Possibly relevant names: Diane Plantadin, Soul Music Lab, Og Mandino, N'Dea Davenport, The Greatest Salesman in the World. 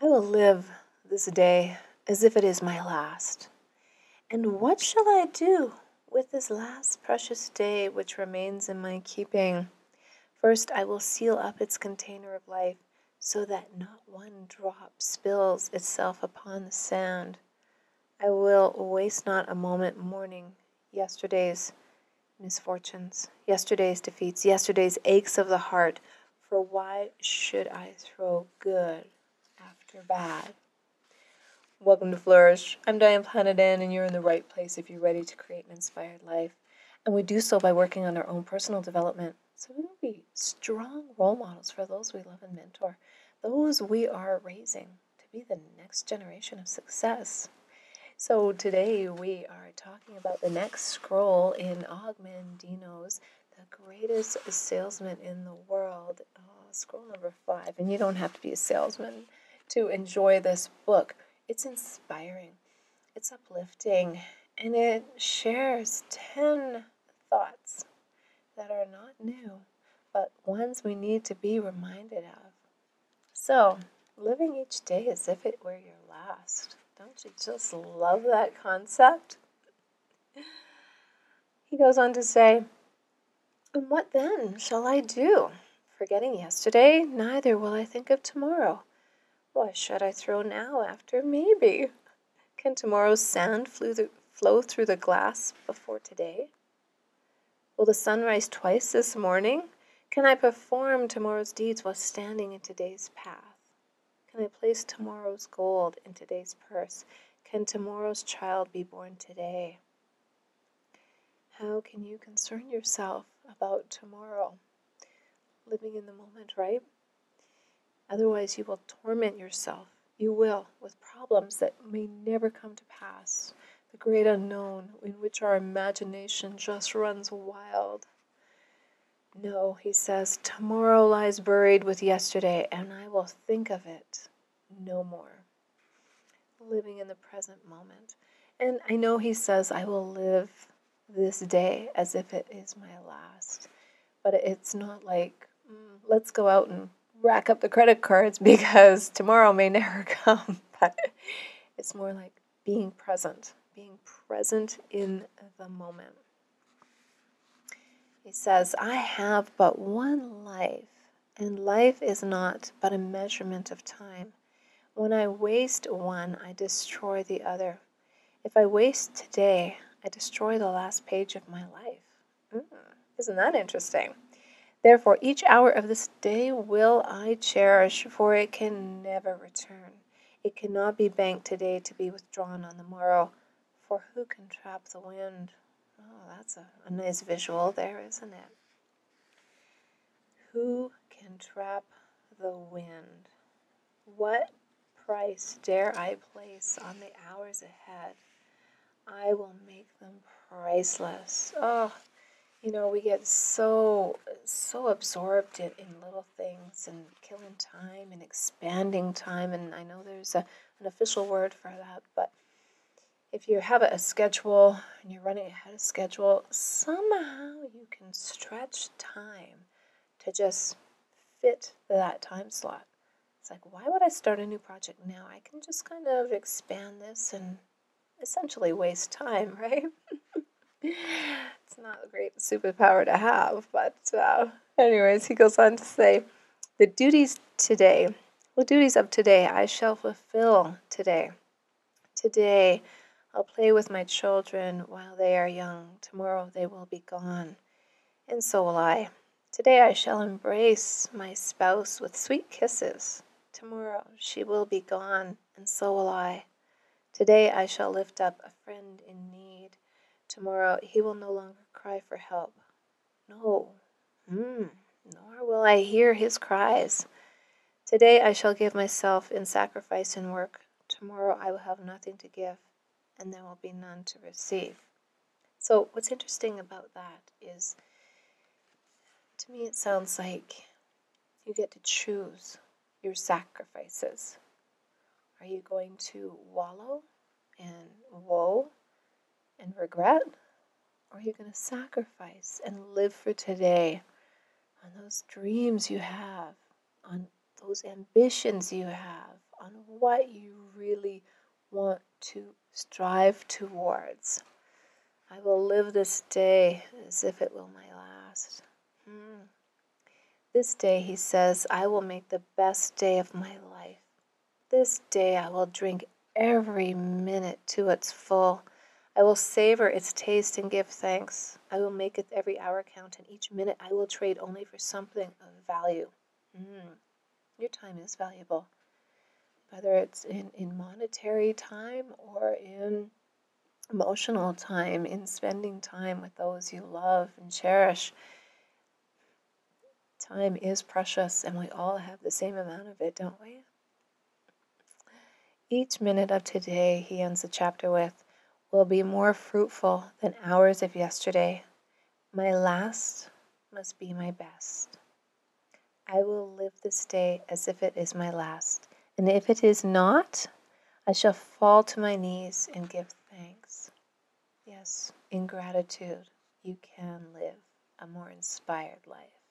I will live this day as if it is my last. And what shall I do with this last precious day which remains in my keeping? First, I will seal up its container of life so that not one drop spills itself upon the sand. I will waste not a moment mourning yesterday's misfortunes, yesterday's defeats, yesterday's aches of the heart, for why should I throw good after bad? Welcome to Flourish. I'm Diane Plantadin, and you're in the right place if you're ready to create an inspired life. And we do so by working on our own personal development, so we will be strong role models for those we love and mentor, those we are raising to be the next generation of success. So today we are talking about the next scroll in Og Mandino's The Greatest Salesman in the World, scroll number 5. And you don't have to be a salesman to enjoy this book. It's inspiring, it's uplifting, and it shares 10 thoughts that are not new, but ones we need to be reminded of. So, living each day as if it were your last. Don't you just love that concept? He goes on to say, and what then shall I do? Forgetting yesterday, neither will I think of tomorrow. What should I throw now after maybe? Can tomorrow's sand flow through the glass before today? Will the sun rise twice this morning? Can I perform tomorrow's deeds while standing in today's path? Can I place tomorrow's gold in today's purse? Can tomorrow's child be born today? How can you concern yourself about tomorrow? Living in the moment, right? Otherwise, you will torment yourself. You will, with problems that may never come to pass. The great unknown in which our imagination just runs wild. No, he says, tomorrow lies buried with yesterday, and I will think of it no more. Living in the present moment. And I know he says, I will live this day as if it is my last. But it's not like, let's go out and rack up the credit cards because tomorrow may never come. But it's more like being present in the moment. He says, I have but one life, and life is not but a measurement of time. When I waste one, I destroy the other. If I waste today, I destroy the last page of my life. Isn't that interesting? Therefore, each hour of this day will I cherish, for it can never return. It cannot be banked today to be withdrawn on the morrow, for who can trap the wind? Oh, that's a nice visual there, isn't it? Who can trap the wind? What price dare I place on the hours ahead? I will make them priceless. Oh, you know, we get so absorbed in little things and killing time and expanding time. And I know there's an official word for that, but if you have a schedule and you're running ahead of schedule, somehow you can stretch time to just fit that time slot. It's like, why would I start a new project now? I can just kind of expand this and essentially waste time, right? It's not a great superpower to have, but anyways, he goes on to say, the duties of today, I shall fulfill today. Today, I'll play with my children while they are young. Tomorrow they will be gone, and so will I. Today I shall embrace my spouse with sweet kisses. Tomorrow she will be gone, and so will I. Today I shall lift up a friend in need. Tomorrow he will no longer cry for help. No, nor will I hear his cries. Today I shall give myself in sacrifice and work. Tomorrow I will have nothing to give, and there will be none to receive. So what's interesting about that is, to me it sounds like you get to choose your sacrifices. Are you going to wallow and woe and regret? Or are you going to sacrifice and live for today on those dreams you have, on those ambitions you have, on what you really want to strive towards. I will live this day as if it were my last. This day, he says, I will make the best day of my life. This day I will drink every minute to its full. I will savor its taste and give thanks. I will make it every hour count, and each minute I will trade only for something of value. Your time is valuable, whether it's in monetary time or in emotional time, in spending time with those you love and cherish. Time is precious, and we all have the same amount of it, don't we? Each minute of today, he ends the chapter with, will be more fruitful than hours of yesterday. My last must be my best. I will live this day as if it is my last, and if it is not, I shall fall to my knees and give thanks. Yes, in gratitude, you can live a more inspired life.